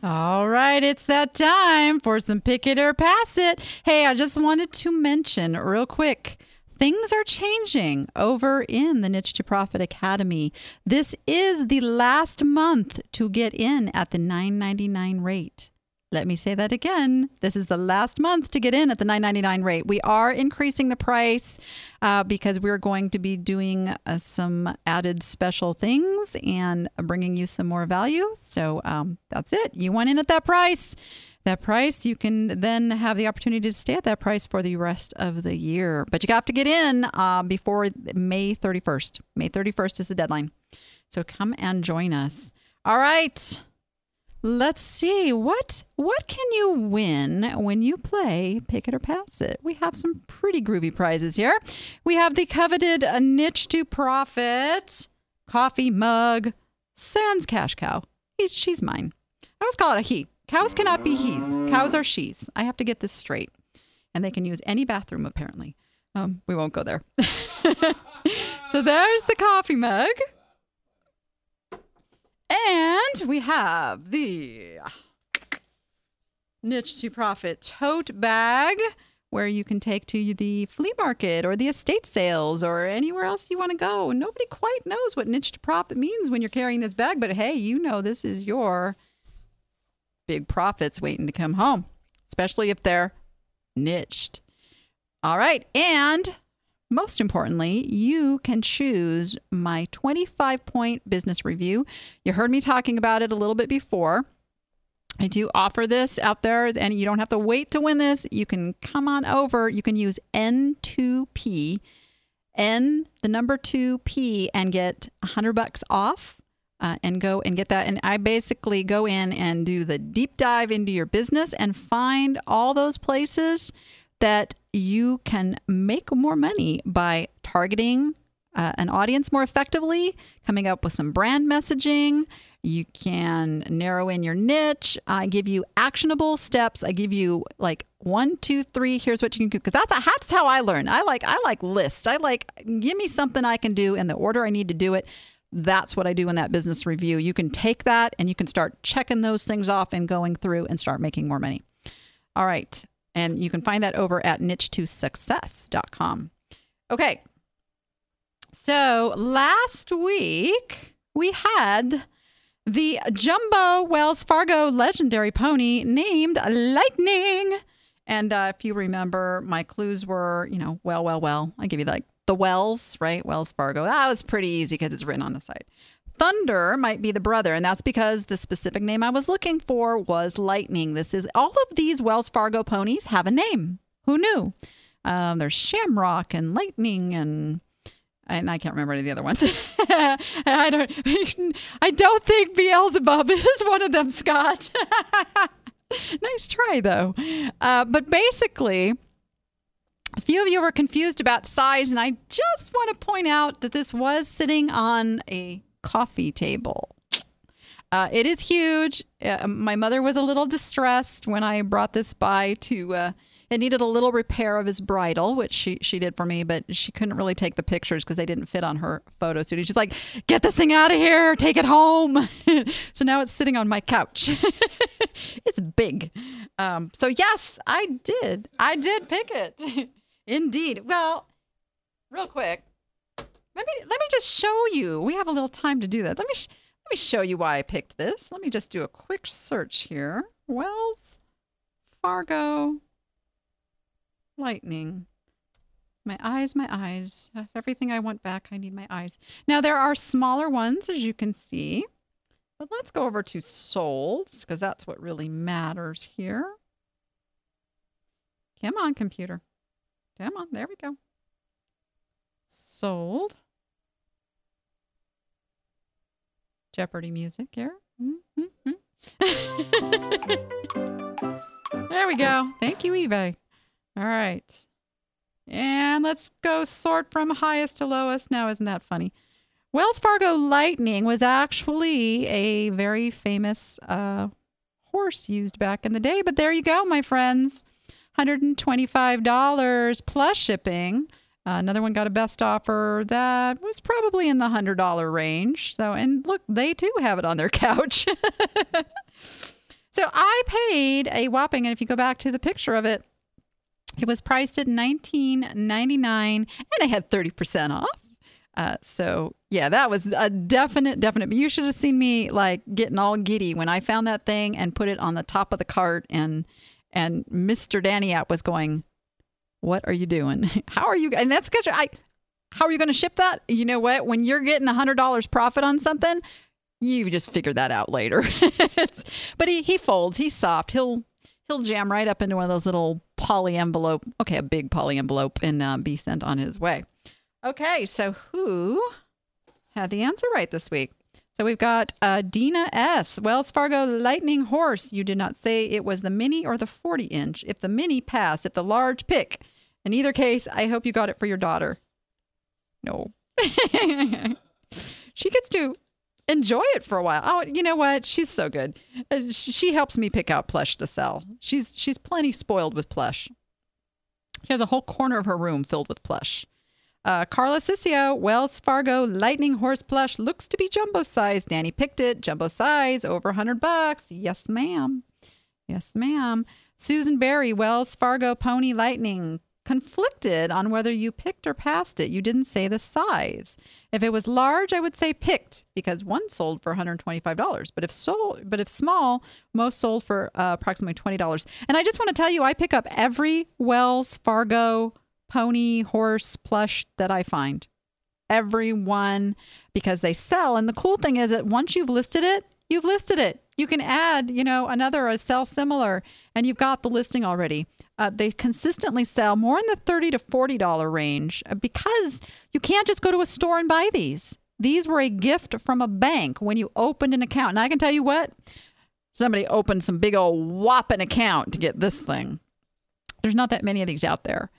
All right, it's that time for some Pick It or Pass It. Hey, I just wanted to mention real quick, things are changing over in the Niche to Profit Academy. This is the last month to get in at the nine ninety-nine rate. Let me say that again. This is the last month to get in at the nine ninety-nine rate. We are increasing the price uh, because we're going to be doing uh, some added special things and bringing you some more value. So um, that's it. You want in at that price. That price, you can then have the opportunity to stay at that price for the rest of the year. But you have to get in uh, before May thirty-first. May thirty-first is the deadline. So come and join us. All right. Let's see. What what can you win when you play Pick It or Pass It? We have some pretty groovy prizes here. We have the coveted Niche to Profit coffee mug, sans cash cow. He's, she's mine. I always call it a he. Cows cannot be he's. Cows are she's. I have to get this straight. and they can use any bathroom, apparently. Um, we won't go there. So there's the coffee mug. And we have the Niche to Profit tote bag, where you can take to the flea market or the estate sales or anywhere else you want to go. Nobody quite knows what Niche to Profit means when you're carrying this bag, but hey, you know this is your big profits waiting to come home, especially if they're niched. All right, and most importantly, you can choose my twenty-five point business review. You heard me talking about it a little bit before. I do offer this out there, and you don't have to wait to win this. You can come on over. You can use N two P, N, the number two, P, and get one hundred bucks off uh, and go and get that. And I basically go in and do the deep dive into your business and find all those places that you can make more money by targeting uh, an audience more effectively, coming up with some brand messaging. You can narrow in your niche. I give you actionable steps. I give you like one, two, three. Here's what you can do, because that's that's how I learn. I like I like lists. I like give me something I can do in the order I need to do it. That's what I do in that business review. You can take that and you can start checking those things off and going through and start making more money. All right, and you can find that over at niche to success dot com. Okay, so last week we had the jumbo Wells Fargo legendary pony named Lightning. And uh, if you remember, my clues were, you know, well, well, well. I give you like the Wells, right? Wells Fargo. That was pretty easy because it's written on the side. Thunder might be the brother, and that's because the specific name I was looking for was Lightning. This is all of these Wells Fargo ponies have a name. Who knew? Um, there's Shamrock and Lightning and... And I can't remember any of the other ones. I don't I don't think Beelzebub is one of them, Scott. Nice try, though. Uh, but basically, a few of you were confused about size, and I just want to point out that this was sitting on a coffee table. Uh, it is huge. Uh, my mother was a little distressed when I brought this by to... Uh, It needed a little repair of his bridle, which she, she did for me, but she couldn't really take the pictures because they didn't fit on her photo studio. She's like, get this thing out of here. Take it home. So now it's sitting on my couch. It's big. Um, so yes, I did. I did pick it. Indeed. Well, real quick, let me let me just show you. We have a little time to do that. Let me, sh- let me show you why I picked this. Let me just do a quick search here. Wells Fargo Lightning. My eyes, my eyes. Everything I want back, I need my eyes. Now, there are smaller ones, as you can see. But let's go over to sold, because that's what really matters here. Come on, computer. Come on. There we go. Sold. Jeopardy music here. Mm-hmm. There we go. Thank you, eBay. All right, and let's go sort from highest to lowest now. Isn't that funny? Wells Fargo Lightning was actually a very famous uh, horse used back in the day. But there you go, my friends. one hundred twenty-five dollars plus shipping. Uh, another one got a best offer that was probably in the one hundred dollars range. So, and look, they too have it on their couch. So I paid a whopping, and if you go back to the picture of it, it was priced at nineteen ninety-nine dollars, and I had thirty percent off. Uh, so, yeah, that was a definite, definite. But you should have seen me, like, getting all giddy when I found that thing and put it on the top of the cart. And and Mister Danny App was going, what are you doing? How are you? And that's because I, how are you going to ship that? You know what? When you're getting one hundred dollars profit on something, you just figure that out later. But he, he folds. He's soft. He'll... He'll jam right up into one of those little poly envelope. Okay, a big poly envelope and uh, be sent on his way. Okay, so who had the answer right this week? So we've got uh, Dina S. Wells Fargo Lightning Horse. You did not say it was the mini or the forty inch. If the mini, pass. If the large, pick. In either case, I hope you got it for your daughter. No. She gets to enjoy it for a while. Oh, you know what? She's so good. She helps me pick out plush to sell. She's she's plenty spoiled with plush. She has a whole corner of her room filled with plush. Uh, Carla Ciccio, Wells Fargo, Lightning Horse plush. Looks to be jumbo size. Danny picked it. Jumbo size, over one hundred bucks. Yes, ma'am. Yes, ma'am. Susan Berry, Wells Fargo, Pony, Lightning. Conflicted on whether you picked or passed it. You didn't say the size. If it was large, I would say picked, because one sold for one hundred twenty-five dollars. But if sold, but if small, most sold for uh, approximately twenty dollars. And I just want to tell you, I pick up every Wells Fargo pony, horse, plush that I find. Everyone, because they sell. And the cool thing is that once you've listed it, you've listed it. You can add, you know, another or sell similar, and you've got the listing already. Uh, they consistently sell more in the thirty to forty dollars range because you can't just go to a store and buy these. These were a gift from a bank when you opened an account. And I can tell you what, somebody opened some big old whopping account to get this thing. There's not that many of these out there.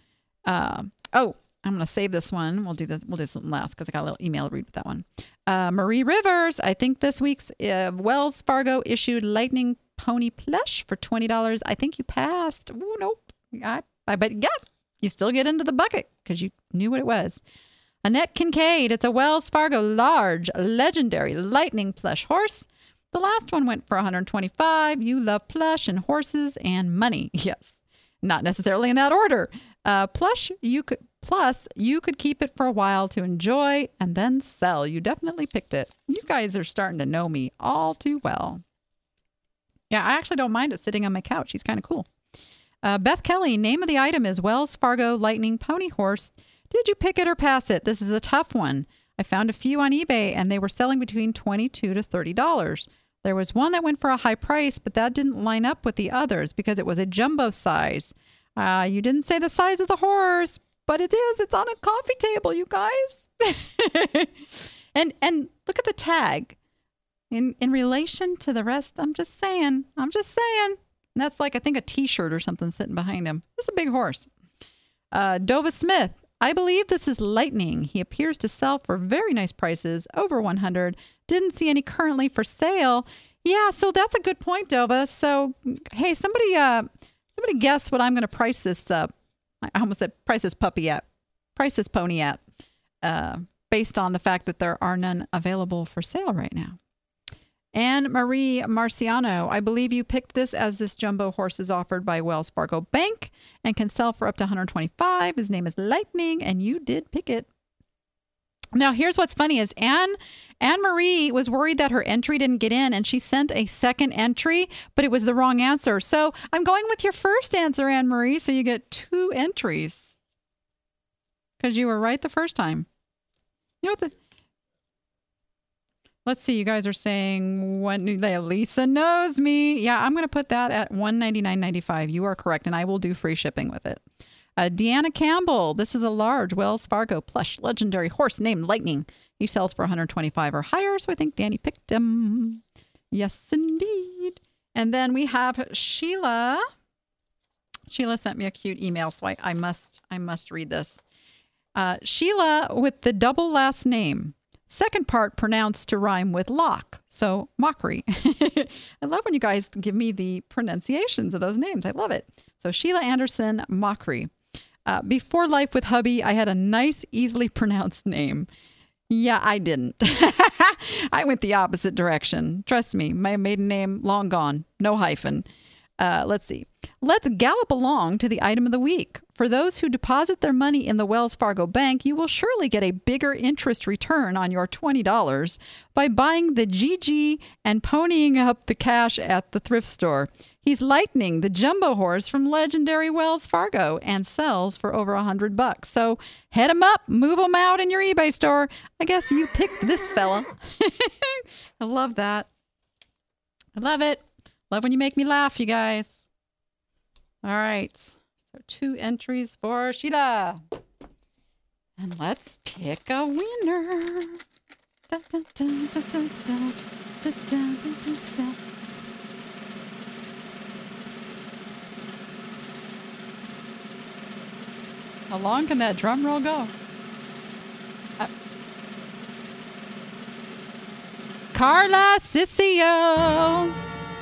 Uh, oh, I'm going to save this one. We'll do this. We'll do something last because I got a little email to read with that one. Uh, Marie Rivers, I think this week's uh, Wells Fargo issued Lightning Pony plush for twenty dollars. I think you passed. Ooh, nope. I, I bet yeah, you still get into the bucket because you knew what it was. Annette Kincaid, it's a Wells Fargo large, legendary Lightning plush horse. The last one went for one hundred twenty-five dollars. You love plush and horses and money. Yes, not necessarily in that order. Uh, plush, you could... Plus, you could keep it for a while to enjoy and then sell. You definitely picked it. You guys are starting to know me all too well. Yeah, I actually don't mind it sitting on my couch. She's kind of cool. Uh, Beth Kelly, name of the item is Wells Fargo Lightning Pony Horse. Did you pick it or pass it? This is a tough one. I found a few on eBay and they were selling between twenty-two to thirty dollars. There was one that went for a high price, but that didn't line up with the others because it was a jumbo size. Uh, you didn't say the size of the horse. But it is. It's on a coffee table, you guys. and and look at the tag. In in relation to the rest, I'm just saying. I'm just saying. And that's like, I think, a T-shirt or something sitting behind him. That's a big horse. Uh, Dova Smith. I believe this is Lightning. He appears to sell for very nice prices, over one hundred. Didn't see any currently for sale. Yeah, so that's a good point, Dova. So, hey, somebody, uh, somebody guess what I'm going to price this up. I almost said price this puppy at, price this pony at, uh, based on the fact that there are none available for sale right now. Anne Marie Marciano, I believe you picked this as this jumbo horse is offered by Wells Fargo Bank and can sell for up to one hundred twenty-five dollars. His name is Lightning, and you did pick it. Now, here's what's funny is Anne, Anne Marie was worried that her entry didn't get in, and she sent a second entry, but it was the wrong answer. So I'm going with your first answer, Anne Marie, so you get two entries because you were right the first time. You know what the... Let's see. You guys are saying when Lisa knows me. Yeah, I'm going to put that at one hundred ninety-nine ninety-five. You are correct, and I will do free shipping with it. Uh, Deanna Campbell, this is a large Wells Fargo plush legendary horse named Lightning. He sells for one hundred twenty-five dollars or higher, so I think Danny picked him. Yes, indeed. And then we have Sheila. Sheila sent me a cute email, so I, I must I must read this. Uh, Sheila with the double last name. Second part pronounced to rhyme with lock, so mockery. I love when you guys give me the pronunciations of those names. I love it. So Sheila Anderson, mockery. Uh, before life with hubby, I had a nice, easily pronounced name. Yeah, I didn't. I went the opposite direction. Trust me, my maiden name, long gone. No hyphen. Uh, let's see. Let's gallop along to the item of the week. For those who deposit their money in the Wells Fargo Bank, you will surely get a bigger interest return on your twenty dollars by buying the G G and ponying up the cash at the thrift store. He's Lightning, the jumbo horse from legendary Wells Fargo, and sells for over a hundred bucks. So head him up, move him out in your eBay store. I guess you picked this fella. I love that. I love it. Love when you make me laugh, you guys. All right. So two entries for Sheila. And let's pick a winner. Dun, dun, dun, dun, dun, dun, dun, dun, dun, dun. How long can that drum roll go? Uh, Carla Ciccio.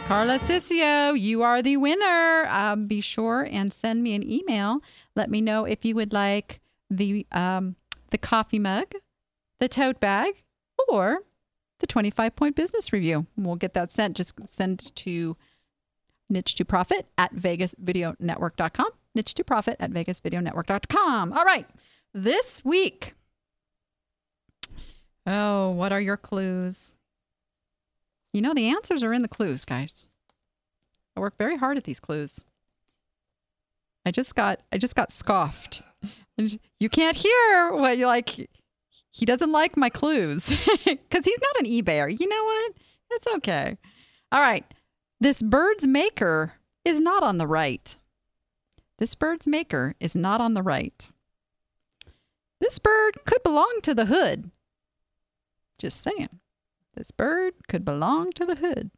Carla Ciccio, you are the winner. Um, be sure and send me an email. Let me know if you would like the um, the coffee mug, the tote bag, or the twenty-five point business review. We'll get that sent. Just send to niche to profit at vegas video network dot com. Niche to profit at vegas video network dot com. All right. This week. Oh, what are your clues? You know, the answers are in the clues, guys. I work very hard at these clues. I just got, I just got scoffed. You can't hear what you like. He doesn't like my clues because he's not an eBayer. You know what? It's okay. All right. This bird's maker is not on the right. This bird's maker is not on the right. This bird could belong to the hood. Just saying. This bird could belong to the hood.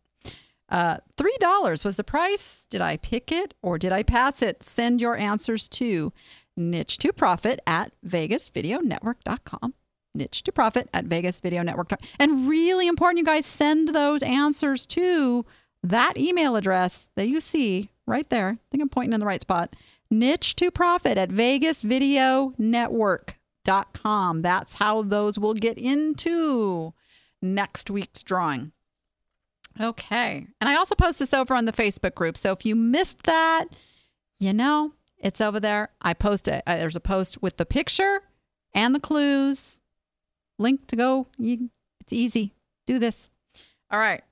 Uh, three dollars was the price. Did I pick it or did I pass it? Send your answers to niche to profit at vegas video network dot com. Niche to profit at vegas video network dot com. And really important, you guys, send those answers to that email address that you see right there. I think I'm pointing in the right spot. Niche to profit at vegas video network dot com. That's how those will get into next week's drawing. Okay. And I also post this over on the Facebook group. So if you missed that, you know, it's over there. I post it. There's a post with the picture and the clues. Link to go. You, it's easy. Do this. All right.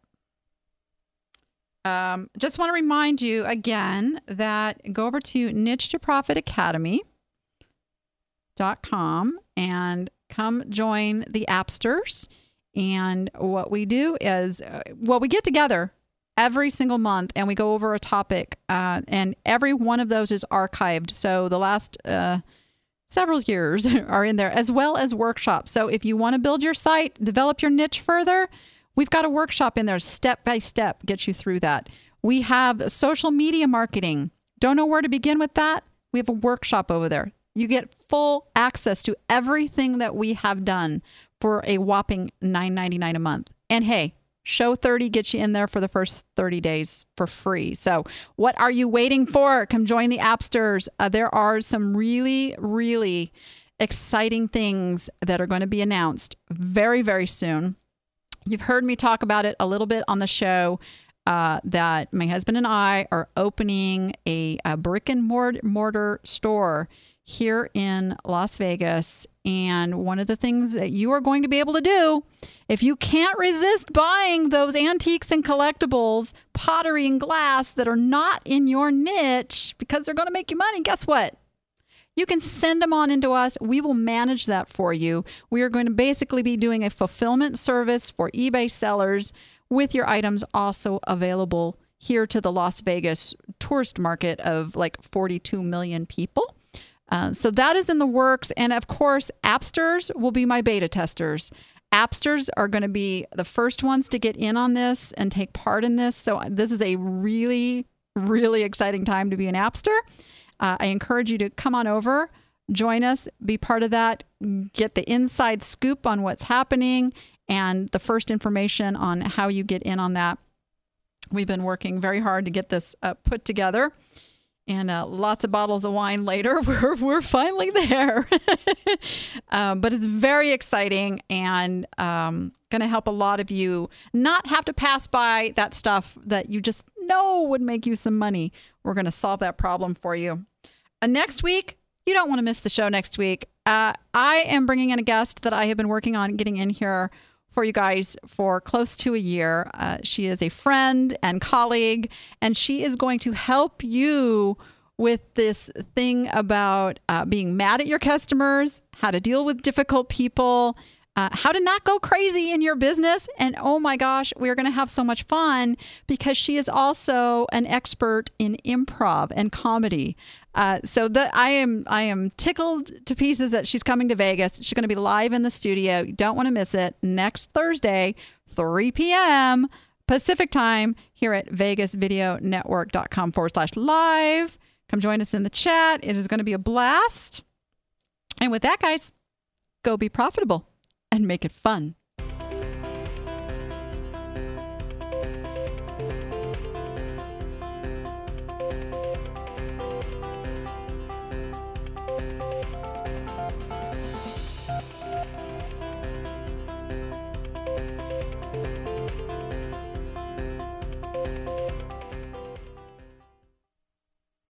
Um, just want to remind you again that go over to niche to profit academy dot com and come join the Appsters. And what we do is, uh, well, we get together every single month and we go over a topic, uh, and every one of those is archived. So the last uh, several years are in there, as well as workshops. So if you want to build your site, develop your niche further, we've got a workshop in there, step by step, get you through that. We have social media marketing. Don't know where to begin with that? We have a workshop over there. You get full access to everything that we have done for a whopping nine ninety-nine a month. And hey, show thirty gets you in there for the first thirty days for free. So what are you waiting for? Come join the Appsters. Uh, there are some really, really exciting things that are going to be announced very, very soon. You've heard me talk about it a little bit on the show, uh, that my husband and I are opening a, a brick and mortar store here in Las Vegas. And one of the things that you are going to be able to do, if you can't resist buying those antiques and collectibles, pottery and glass that are not in your niche because they're going to make you money, guess what? You can send them on into us. We will manage that for you. We are going to basically be doing a fulfillment service for eBay sellers with your items also available here to the Las Vegas tourist market of like forty-two million people. Uh, so that is in the works. And of course, Appsters will be my beta testers. Appsters are going to be the first ones to get in on this and take part in this. So this is a really, really exciting time to be an Appster. Uh, I encourage you to come on over, join us, be part of that, get the inside scoop on what's happening and the first information on how you get in on that. We've been working very hard to get this uh, put together, and uh, lots of bottles of wine later, we're, we're finally there. um, but it's very exciting and um, going to help a lot of you not have to pass by that stuff that you just know would make you some money. We're going to solve that problem for you. Uh, next week, you don't want to miss the show next week. Uh, I am bringing in a guest that I have been working on getting in here for you guys for close to a year. Uh, she is a friend and colleague, and she is going to help you with this thing about uh, being mad at your customers, how to deal with difficult people, Uh, how to not go crazy in your business. And oh my gosh, we're going to have so much fun because she is also an expert in improv and comedy. Uh, so that I am I am tickled to pieces that she's coming to Vegas. She's going to be live in the studio. You don't want to miss it. Next Thursday, three p.m. Pacific time here at vegas video network dot com forward slash live. Come join us in the chat. It is going to be a blast. And with that, guys, go be profitable and make it fun.